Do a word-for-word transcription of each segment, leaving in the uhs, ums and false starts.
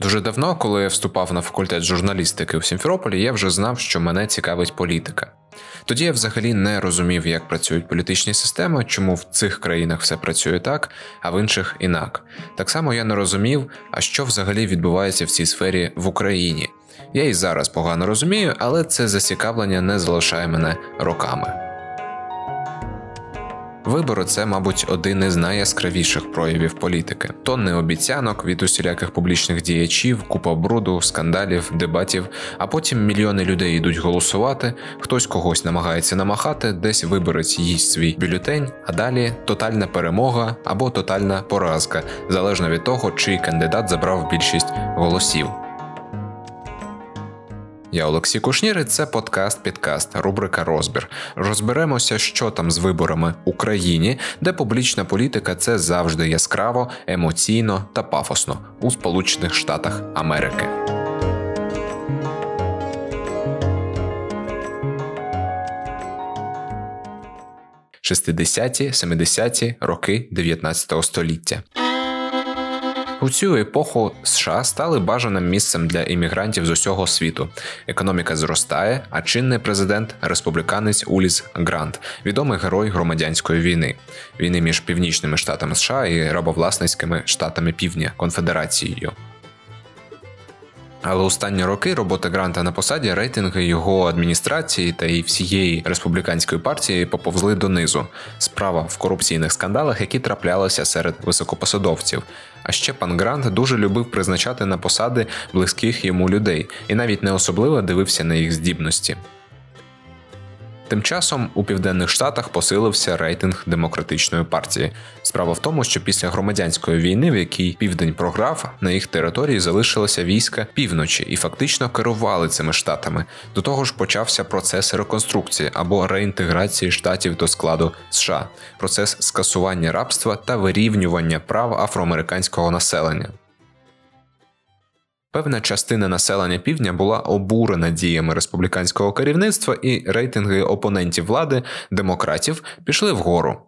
Дуже давно, коли я вступав на факультет журналістики у Сімферополі, я вже знав, що мене цікавить політика. Тоді я взагалі не розумів, як працюють політичні системи, чому в цих країнах все працює так, а в інших інак. Так само я не розумів, а що взагалі відбувається в цій сфері в Україні. Я і зараз погано розумію, але це зацікавлення не залишає мене роками. Вибори – це, мабуть, один із найяскравіших проявів політики. Тонни обіцянок від усіляких публічних діячів, купа бруду, скандалів, дебатів, а потім мільйони людей йдуть голосувати, хтось когось намагається намахати, десь виборець їсть свій бюлетень, а далі – тотальна перемога або тотальна поразка, залежно від того, чий кандидат забрав більшість голосів. Я Олексій Кушнір, і це подкаст-підкаст, рубрика «Розбір». Розберемося, що там з виборами в Україні, де публічна політика – це завжди яскраво, емоційно та пафосно у Сполучених Штатах Америки. шістдесяті-сімдесяті роки дев'ятнадцятого століття. У цю епоху США стали бажаним місцем для іммігрантів з усього світу. Економіка зростає, а чинний президент – республіканець Уліс Грант, відомий герой громадянської війни. Війни між північними штатами США і рабовласницькими штатами Півдня – Конфедерацією. Але останні роки роботи Гранта на посаді рейтинги його адміністрації та й всієї республіканської партії поповзли донизу. Справа в корупційних скандалах, які траплялися серед високопосадовців. А ще пан Грант дуже любив призначати на посади близьких йому людей і навіть не особливо дивився на їх здібності. Тим часом у Південних Штатах посилився рейтинг Демократичної партії. Справа в тому, що після громадянської війни, в якій Південь програв, на їх території залишилися війська півночі і фактично керували цими штатами. До того ж почався процес реконструкції або реінтеграції штатів до складу США, процес скасування рабства та вирівнювання прав афроамериканського населення. Певна частина населення Півдня була обурена діями республіканського керівництва, і рейтинги опонентів влади, демократів, пішли вгору.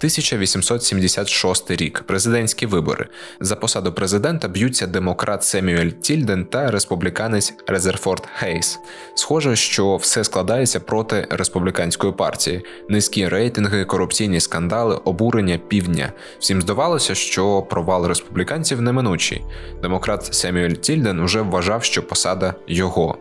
тисяча вісімсот сімдесят шостий рік. Президентські вибори. За посаду президента б'ються демократ Семюель Тільден та республіканець Резерфорд Хейс. Схоже, що все складається проти республіканської партії. Низькі рейтинги, корупційні скандали, обурення Півдня. Всім здавалося, що провал республіканців неминучий. Демократ Семюель Тільден уже вважав, що посада його.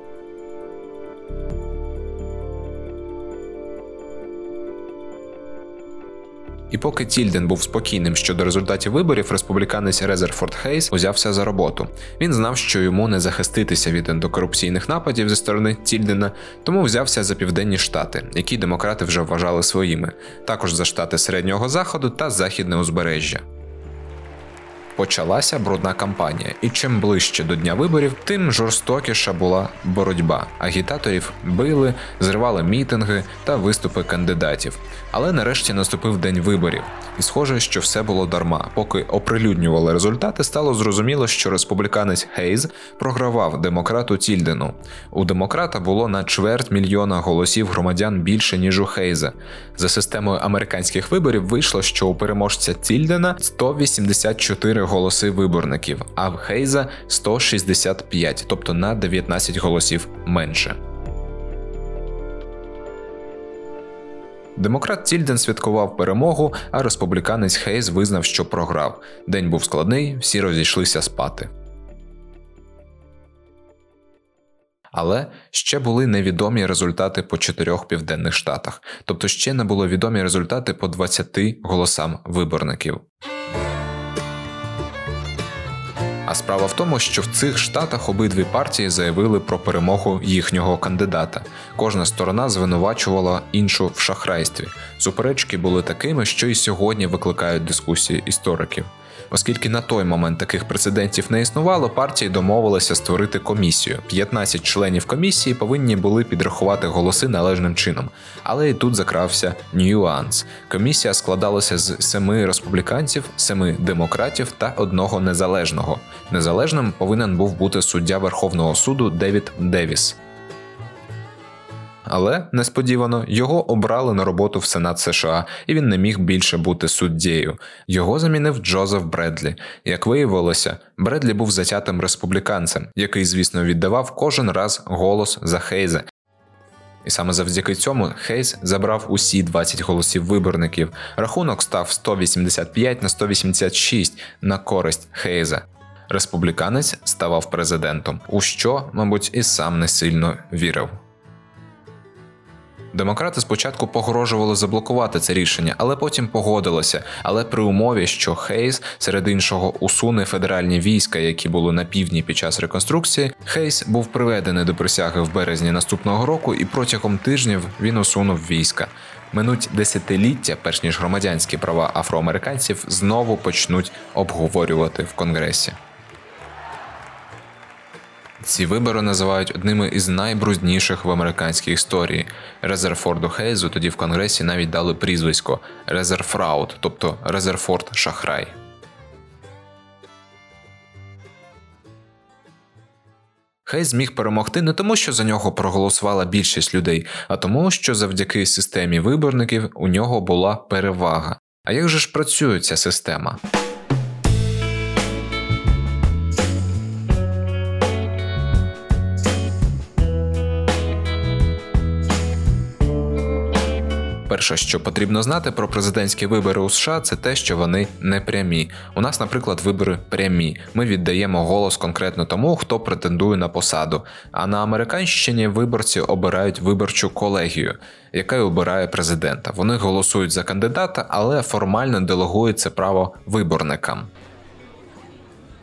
І поки Тільден був спокійним щодо результатів виборів, республіканець Резерфорд Хейс узявся за роботу. Він знав, що йому не захиститися від ендокорупційних нападів зі сторони Тільдена, тому взявся за Південні Штати, які демократи вже вважали своїми, також за штати Середнього Заходу та Західне узбережжя. Почалася брудна кампанія, і чим ближче до дня виборів, тим жорстокіша була боротьба. Агітаторів били, зривали мітинги та виступи кандидатів. Але нарешті наступив день виборів. І схоже, що все було дарма. Поки оприлюднювали результати, стало зрозуміло, що республіканець Хейс програвав демократу Тільдену. У демократа було на чверть мільйона голосів громадян більше, ніж у Хейза. За системою американських виборів вийшло, що у переможця Тільдена сто вісімдесят чотири голоси виборників, а в Хейза – сто шістдесят п'ять, тобто на дев'ятнадцять голосів менше. Демократ Тільден святкував перемогу, а республіканець Хейс визнав, що програв. День був складний, всі розійшлися спати. Але ще були невідомі результати по чотирьох південних штатах, тобто ще не було відомі результати по двадцяти голосам виборників. А справа в тому, що в цих штатах обидві партії заявили про перемогу їхнього кандидата. Кожна сторона звинувачувала іншу в шахрайстві. Суперечки були такими, що і сьогодні викликають дискусії істориків. Оскільки на той момент таких прецедентів не існувало, партії домовилися створити комісію. п'ятнадцять членів комісії повинні були підрахувати голоси належним чином. Але і тут закрався нюанс. Комісія складалася з семи республіканців, семи демократів та одного незалежного. Незалежним повинен був бути суддя Верховного суду Девід Девіс. Але, несподівано, його обрали на роботу в Сенат США, і він не міг більше бути суддєю. Його замінив Джозеф Бредлі. Як виявилося, Бредлі був затятим республіканцем, який, звісно, віддавав кожен раз голос за Хейза. І саме завдяки цьому Хейс забрав усі двадцять голосів виборників. Рахунок став сто вісімдесят п'ять на сто вісімдесят шість на користь Хейза. Республіканець ставав президентом, у що, мабуть, і сам не сильно вірив. Демократи спочатку погрожували заблокувати це рішення, але потім погодилися, але при умові, що Хейс, серед іншого, усуне федеральні війська, які були на півдні під час реконструкції. Хейс був приведений до присяги в березні наступного року, і протягом тижнів він усунув війська. Минуть десятиліття, перш ніж громадянські права афроамериканців знову почнуть обговорювати в Конгресі. Ці вибори називають одними із найбрудніших в американській історії. Резерфорду Хейзу тоді в Конгресі навіть дали прізвисько «Резерфрауд», тобто «Резерфорд Шахрай». Хейс зміг перемогти не тому, що за нього проголосувала більшість людей, а тому, що завдяки системі виборників у нього була перевага. А як же ж працює ця система? Перше, що потрібно знати про президентські вибори у США, це те, що вони не прямі. У нас, наприклад, вибори прямі. Ми віддаємо голос конкретно тому, хто претендує на посаду. А на Американщині виборці обирають виборчу колегію, яка й обирає президента. Вони голосують за кандидата, але формально делегують це право виборникам.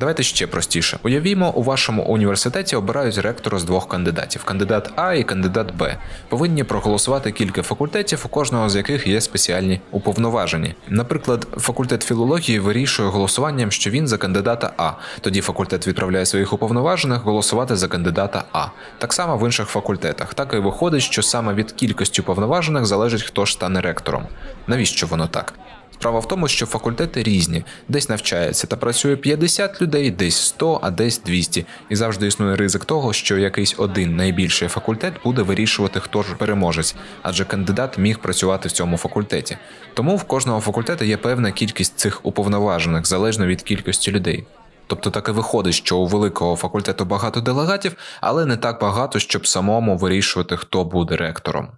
Давайте ще простіше. Уявімо, у вашому університеті обирають ректора з двох кандидатів – кандидат А і кандидат Б. Повинні проголосувати кілька факультетів, у кожного з яких є спеціальні уповноважені. Наприклад, факультет філології вирішує голосуванням, що він за кандидата А. Тоді факультет відправляє своїх уповноважених голосувати за кандидата А. Так само в інших факультетах. Так і виходить, що саме від кількості уповноважених залежить, хто ж стане ректором. Навіщо воно так? Справа в тому, що факультети різні, десь навчається та працює п'ятдесят людей, десь сто, а десь двісті. І завжди існує ризик того, що якийсь один найбільший факультет буде вирішувати, хто ж переможець, адже кандидат міг працювати в цьому факультеті. Тому в кожного факультету є певна кількість цих уповноважених, залежно від кількості людей. Тобто так і виходить, що у великого факультету багато делегатів, але не так багато, щоб самому вирішувати, хто буде ректором.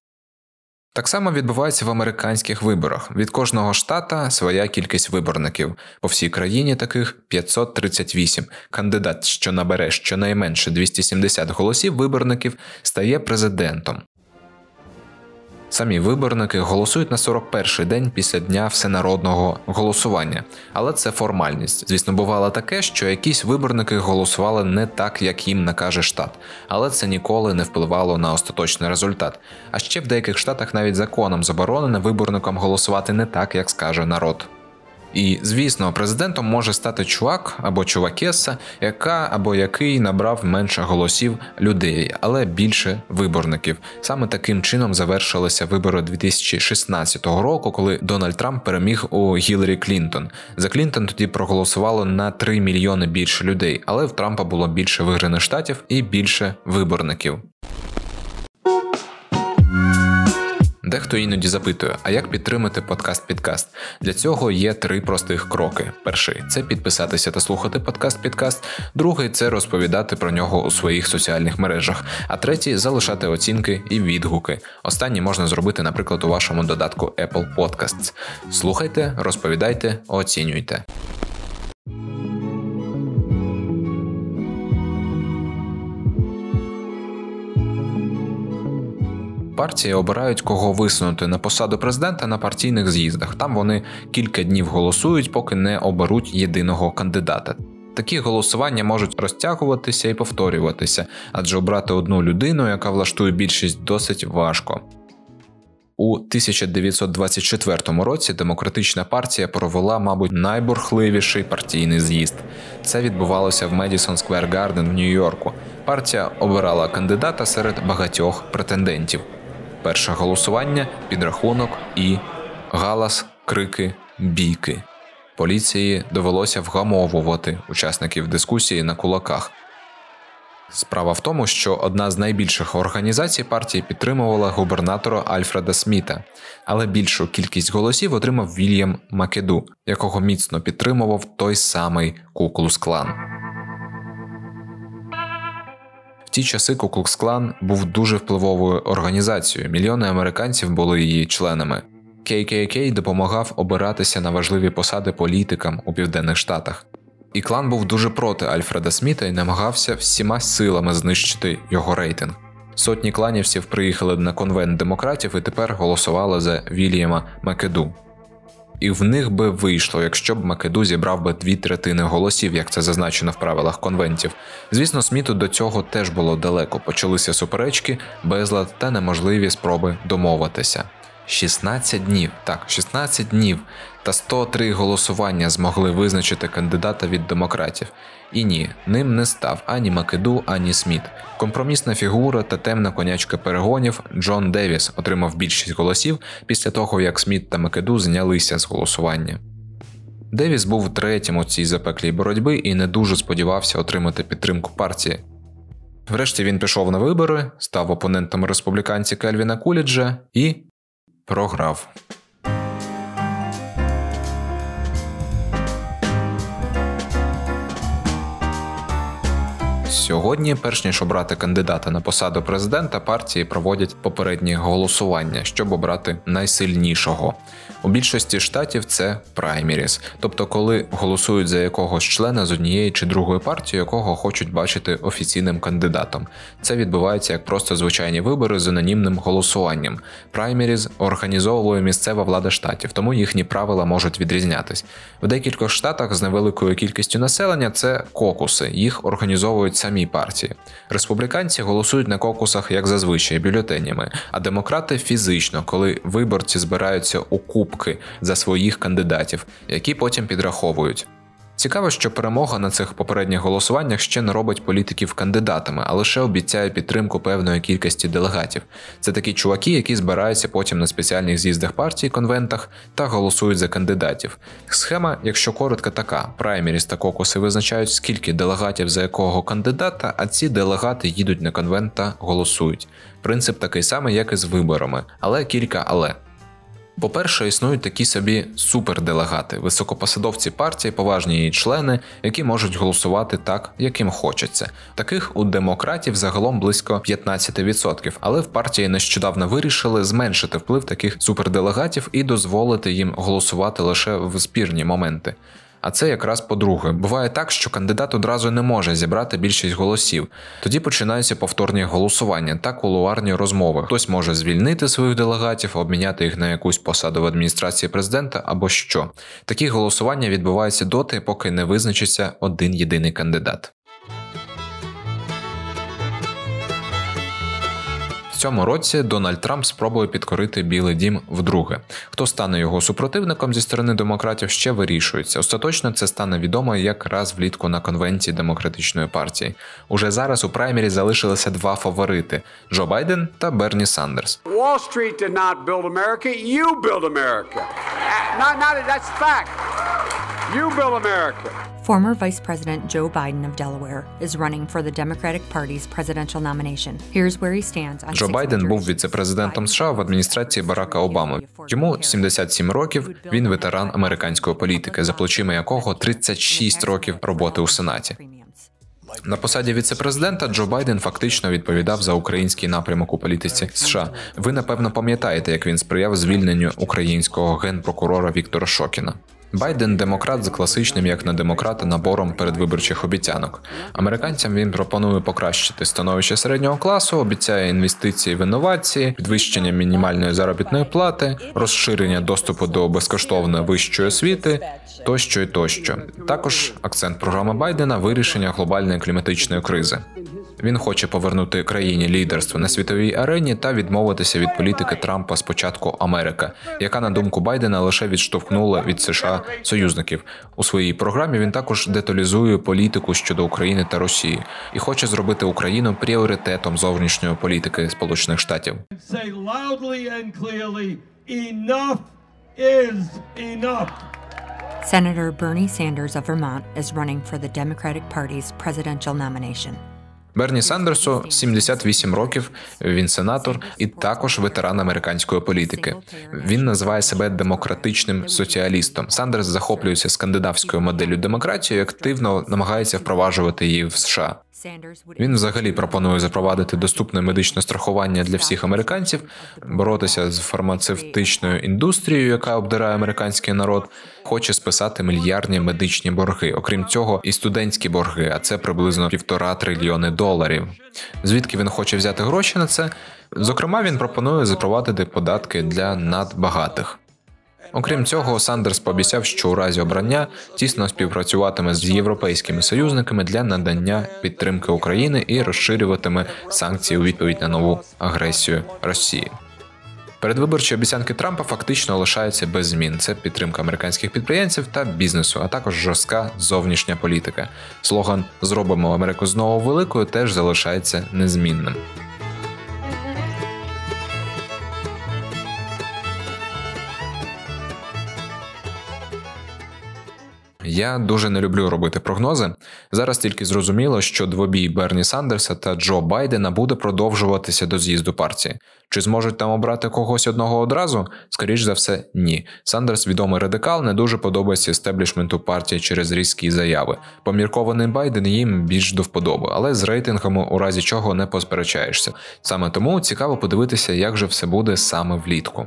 Так само відбувається в американських виборах. Від кожного штата своя кількість виборників. По всій країні таких п'ятсот тридцять вісім. Кандидат, що набере щонайменше двісті сімдесят голосів виборників, стає президентом. Самі виборники голосують на сорок перший день після дня всенародного голосування. Але це формальність. Звісно, бувало таке, що якісь виборники голосували не так, як їм накаже штат. Але це ніколи не впливало на остаточний результат. А ще в деяких штатах навіть законом заборонено виборникам голосувати не так, як скаже народ. І, звісно, президентом може стати чувак або чувакеса, яка або який набрав менше голосів людей, але більше виборників. Саме таким чином завершилися вибори дві тисячі шістнадцятого року, коли Дональд Трамп переміг у Гілларі Клінтон. За Клінтон тоді проголосувало на три мільйони більше людей, але в Трампа було більше виграних штатів і більше виборників. Дехто іноді запитує, а як підтримати подкаст-підкаст? Для цього є три простих кроки. Перший – це підписатися та слухати подкаст-підкаст. Другий – це розповідати про нього у своїх соціальних мережах. А третій – залишати оцінки і відгуки. Останні можна зробити, наприклад, у вашому додатку Apple Podcasts. Слухайте, розповідайте, оцінюйте. Партії обирають, кого висунути на посаду президента на партійних з'їздах. Там вони кілька днів голосують, поки не оберуть єдиного кандидата. Такі голосування можуть розтягуватися і повторюватися, адже обрати одну людину, яка влаштує більшість, досить важко. У тисяча дев'ятсот двадцять четвертому році Демократична партія провела, мабуть, найбурхливіший партійний з'їзд. Це відбувалося в Madison Square Garden в Нью-Йорку. Партія обирала кандидата серед багатьох претендентів. Перше голосування, підрахунок і галас, крики, бійки. Поліції довелося вгамовувати учасників дискусії на кулаках. Справа в тому, що одна з найбільших організацій партії підтримувала губернатора Альфреда Сміта, але більшу кількість голосів отримав Вільям Макаду, якого міцно підтримував той самий Ку-клукс-клан. В ті часи Ку-клукс-клан був дуже впливовою організацією, мільйони американців були її членами. ка ка ка допомагав обиратися на важливі посади політикам у Південних Штатах. І клан був дуже проти Альфреда Сміта і намагався всіма силами знищити його рейтинг. Сотні кланівців приїхали на конвент демократів і тепер голосували за Вільяма Макаду. І в них би вийшло, якщо б Макаду зібрав би дві третини голосів, як це зазначено в правилах конвентів. Звісно, Сміту до цього теж було далеко, почалися суперечки, безлад та неможливі спроби домовитися. шістнадцять днів, так, шістнадцять днів та сто три голосування змогли визначити кандидата від демократів. І ні, ним не став ані Макаду, ані Сміт. Компромісна фігура та темна конячка перегонів Джон Девіс отримав більшість голосів після того, як Сміт та Макаду знялися з голосування. Девіс був третім у цій запеклій боротьбі і не дуже сподівався отримати підтримку партії. Врешті він пішов на вибори, став опонентом республіканця Кельвіна Куліджа і... програв. Сьогодні, перш ніж обрати кандидата на посаду президента, партії проводять попередні голосування, щоб обрати найсильнішого. У більшості штатів це праймеріс, тобто коли голосують за якогось члена з однієї чи другої партії, якого хочуть бачити офіційним кандидатом. Це відбувається як просто звичайні вибори з анонімним голосуванням. Праймеріс організовує місцева влада штатів, тому їхні правила можуть відрізнятись. В декількох штатах з невеликою кількістю населення це кокуси, їх організовують самі партії. Республіканці голосують на кокусах, як зазвичай, бюлетенями, а демократи фізично, коли виборці збираються у кубки за своїх кандидатів, які потім підраховують. Цікаво, що перемога на цих попередніх голосуваннях ще не робить політиків кандидатами, а лише обіцяє підтримку певної кількості делегатів. Це такі чуваки, які збираються потім на спеціальних з'їздах партій, конвентах та голосують за кандидатів. Схема, якщо коротко, така. Праймеріс та кокуси визначають, скільки делегатів за якого кандидата, а ці делегати їдуть на конвент та голосують. Принцип такий самий, як і з виборами, але кілька але. По-перше, існують такі собі суперделегати, високопосадовці партії, поважні її члени, які можуть голосувати так, як їм хочеться. Таких у демократів загалом близько п'ятнадцять відсотків, але в партії нещодавно вирішили зменшити вплив таких суперделегатів і дозволити їм голосувати лише в спірні моменти. А це якраз по-друге. Буває так, що кандидат одразу не може зібрати більшість голосів. Тоді починаються повторні голосування та кулуарні розмови. Хтось може звільнити своїх делегатів, обміняти їх на якусь посаду в адміністрації президента або що. Такі голосування відбуваються доти, поки не визначиться один єдиний кандидат. В цьому році Дональд Трамп спробує підкорити Білий дім вдруге. Хто стане його супротивником зі сторони демократів, ще вирішується. Остаточно це стане відомо якраз влітку на конвенції Демократичної партії. Уже зараз у праймері залишилися два фаворити – Джо Байден та Берні Сандерс. Wall Street did not build America, you build America. Not, not, that's fact. You build America. Former Vice President Joe Biden of Delaware is running for the Democratic Party's presidential nomination. Here's where he stands on Джо Байден був віце-президентом США в адміністрації Барака Обами. Йому сімдесят сім років, він ветеран американської політики, за плечима якого тридцять шість років роботи у Сенаті. На посаді віце-президента Джо Байден фактично відповідав за український напрямок у політиці США. Ви, напевно, пам'ятаєте, як він сприяв звільненню українського генпрокурора Віктора Шокіна. Байден – демократ з класичним, як на демократа, набором передвиборчих обіцянок. Американцям він пропонує покращити становище середнього класу, обіцяє інвестиції в інновації, підвищення мінімальної заробітної плати, розширення доступу до безкоштовної вищої освіти, тощо і тощо. Також акцент програми Байдена – вирішення глобальної кліматичної кризи. Він хоче повернути країні лідерство на світовій арені та відмовитися від політики Трампа спочатку Америка, яка, на думку Байдена, лише відштовхнула від США союзників. У своїй програмі він також деталізує політику щодо України та Росії і хоче зробити Україну пріоритетом зовнішньої політики Сполучених Штатів. Senator Bernie Sanders of Vermont is running for the Democratic Party's presidential nomination. Берні Сандерсу сімдесят вісім років, він сенатор і також ветеран американської політики. Він називає себе демократичним соціалістом. Сандерс захоплюється скандинавською моделлю демократії і активно намагається впроваджувати її в США. Він взагалі пропонує запровадити доступне медичне страхування для всіх американців, боротися з фармацевтичною індустрією, яка обдирає американський народ, хоче списати мільярдні медичні борги. Окрім цього, і студентські борги, а це приблизно півтора трильйони доларів. Звідки він хоче взяти гроші на це? Зокрема, він пропонує запровадити податки для надбагатих. Окрім цього, Сандерс пообіцяв, що у разі обрання тісно співпрацюватиме з європейськими союзниками для надання підтримки України і розширюватиме санкції у відповідь на нову агресію Росії. Передвиборчі обіцянки Трампа фактично лишаються без змін. Це підтримка американських підприємців та бізнесу, а також жорстка зовнішня політика. Слоган «Зробимо Америку знову великою» теж залишається незмінним. Я дуже не люблю робити прогнози. Зараз тільки зрозуміло, що двобій Берні Сандерса та Джо Байдена буде продовжуватися до з'їзду партії. Чи зможуть там обрати когось одного одразу? Скоріш за все, ні. Сандерс, відомий радикал, не дуже подобається естеблішменту партії через різкі заяви. Поміркований Байден їм більш до вподоби, але з рейтингами у разі чого не посперечаєшся. Саме тому цікаво подивитися, як же все буде саме влітку.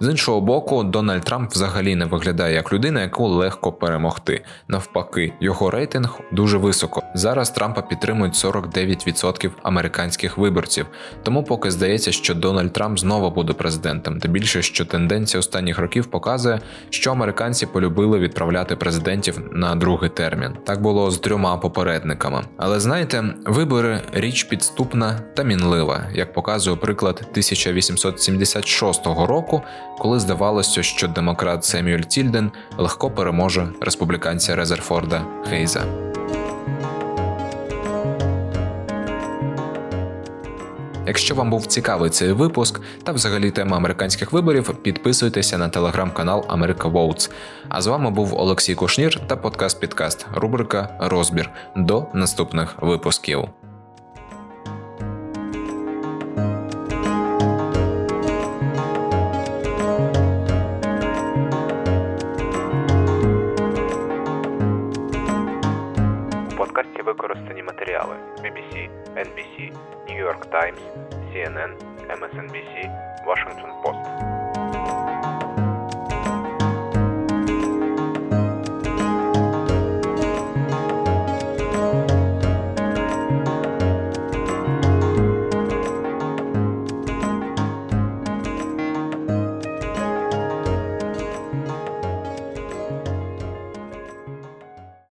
З іншого боку, Дональд Трамп взагалі не виглядає як людина, яку легко перемогти. Навпаки, його рейтинг дуже високо. Зараз Трампа підтримують сорок дев'ять відсотків американських виборців. Тому поки здається, що Дональд Трамп знову буде президентом. Тим більше, що тенденція останніх років показує, що американці полюбили відправляти президентів на другий термін. Так було з трьома попередниками. Але знаєте, вибори – річ підступна та мінлива. Як показує приклад тисяча вісімсот сімдесят шостого року, коли здавалося, що демократ Семюель Тільден легко переможе республіканця Резерфорда Хейза. Якщо вам був цікавий цей випуск та взагалі тема американських виборів, підписуйтеся на телеграм-канал America Votes. А з вами був Олексій Кушнір та подкаст-підкаст, рубрика «Розбір». До наступних випусків. Використані матеріали Бі Бі Сі, Ен Бі Сі, Нью-Йорк Таймс, Сі Ен Ен, Ем Ес Ен Бі Сі, Washington Post.